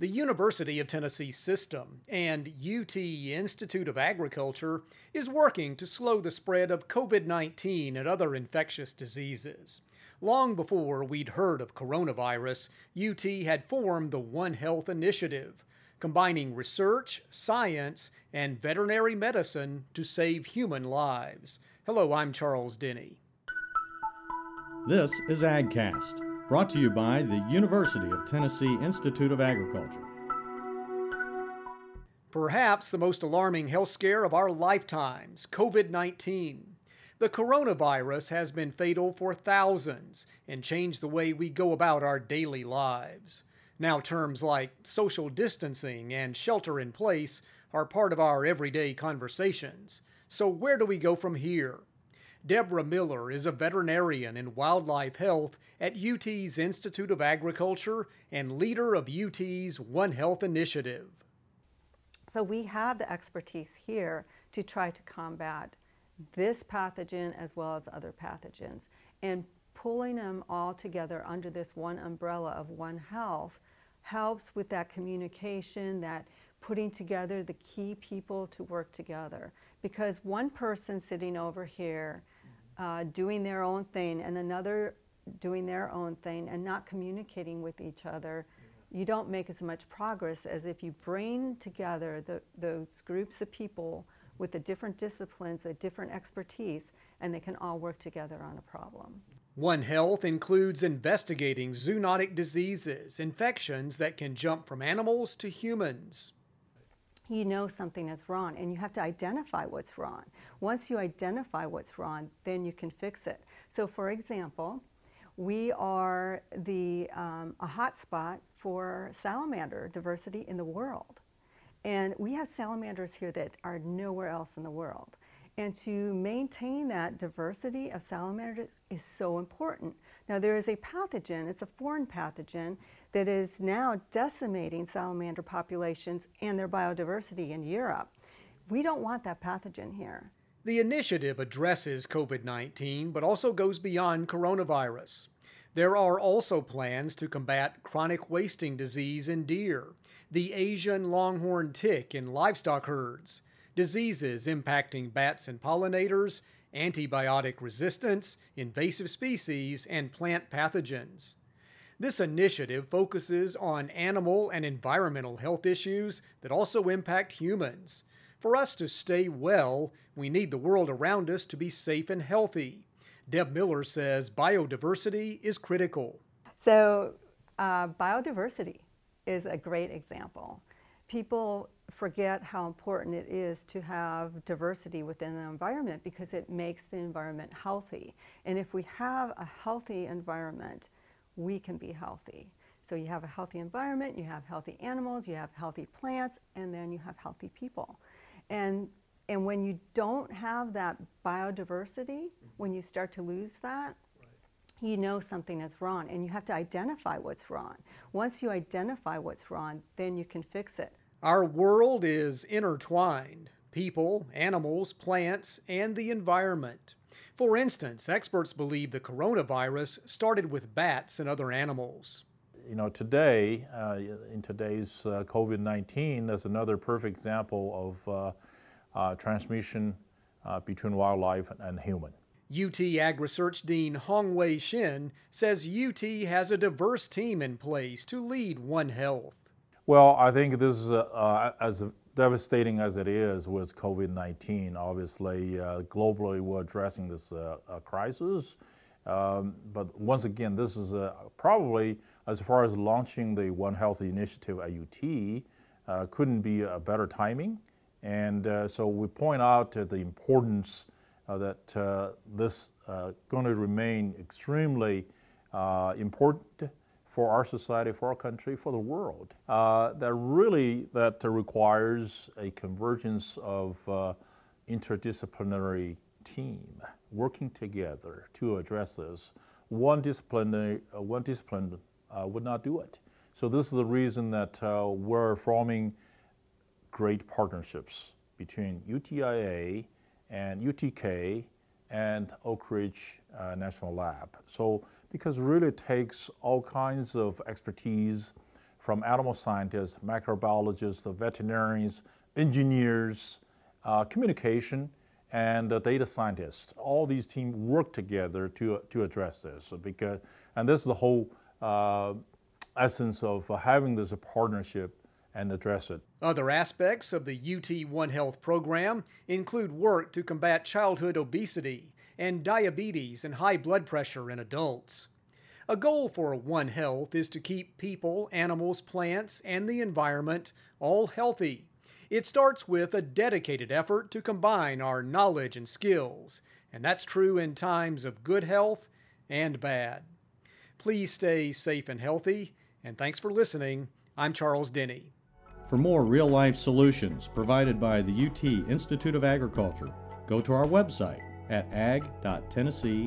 The University of Tennessee System and UT Institute of Agriculture is working to slow the spread of COVID-19 and other infectious diseases. Long before we'd heard of coronavirus, UT had formed the One Health Initiative, combining research, science, and veterinary medicine to save human lives. Hello, I'm Charles Denny. This is AgCast, brought to you by the University of Tennessee Institute of Agriculture. Perhaps the most alarming health scare of our lifetimes, COVID-19. The coronavirus has been fatal for thousands and changed the way we go about our daily lives. Now terms like social distancing and shelter in place are part of our everyday conversations. So where do we go from here? Deborah Miller is a veterinarian in wildlife health at UT's Institute of Agriculture and leader of UT's One Health Initiative. So we have the expertise here to try to combat this pathogen as well as other pathogens. And pulling them all together under this one umbrella of One Health helps with that communication, that putting together the key people to work together. Because one person sitting over here doing their own thing and another doing their own thing and not communicating with each other, you don't make as much progress as if you bring together those groups of people with the different disciplines, the different expertise, and they can all work together on a problem. One Health includes investigating zoonotic diseases, infections that can jump from animals to humans. You know something is wrong, and you have to identify what's wrong. Once you identify what's wrong, then you can fix it. So for example, we are a hotspot for salamander diversity in the world. And we have salamanders here that are nowhere else in the world. And to maintain that diversity of salamanders is so important. Now there is a pathogen, it's a foreign pathogen, that is now decimating salamander populations and their biodiversity in Europe. We don't want that pathogen here. The initiative addresses COVID-19, but also goes beyond coronavirus. There are also plans to combat chronic wasting disease in deer, the Asian longhorn tick in livestock herds, diseases impacting bats and pollinators, antibiotic resistance, invasive species, and plant pathogens. This initiative focuses on animal and environmental health issues that also impact humans. For us to stay well, we need the world around us to be safe and healthy. Deb Miller says biodiversity is critical. So biodiversity is a great example. People forget how important it is to have diversity within the environment because it makes the environment healthy. And if we have a healthy environment, we can be healthy. So you have a healthy environment, you have healthy animals, you have healthy plants, and then you have healthy people. And when you don't have that biodiversity, when you start to lose that, you know something is wrong, and you have to identify what's wrong. Once you identify what's wrong, then you can fix it. Our world is intertwined. People, animals, plants, and the environment. For instance, experts believe the coronavirus started with bats and other animals. You know, today, in today's COVID-19, there's another perfect example of transmission between wildlife and human. UT Ag Research Dean Hongwei Xin says UT has a diverse team in place to lead One Health. Well, I think this is as devastating as it is with COVID-19, obviously globally we're addressing this crisis. But once again, this is probably, as far as launching the One Health Initiative at UT, couldn't be a better timing. And so we point out the importance that this going to remain extremely important for our society, for our country, for the world. That requires a convergence of interdisciplinary team working together to address this. One discipline would not do it. So this is the reason that we're forming great partnerships between UTIA and UTK and Oak Ridge National Lab. So because it really takes all kinds of expertise from animal scientists, microbiologists, the veterinarians, engineers, communication, and data scientists. All these teams work together to address this, because, and this is the whole essence of having this a partnership and address it. Other aspects of the UT One Health program include work to combat childhood obesity and diabetes and high blood pressure in adults. A goal for One Health is to keep people, animals, plants, and the environment all healthy. It starts with a dedicated effort to combine our knowledge and skills, and that's true in times of good health and bad. Please stay safe and healthy, and thanks for listening. I'm Charles Denny. For more real-life solutions provided by the UT Institute of Agriculture, go to our website at ag.tennessee.edu.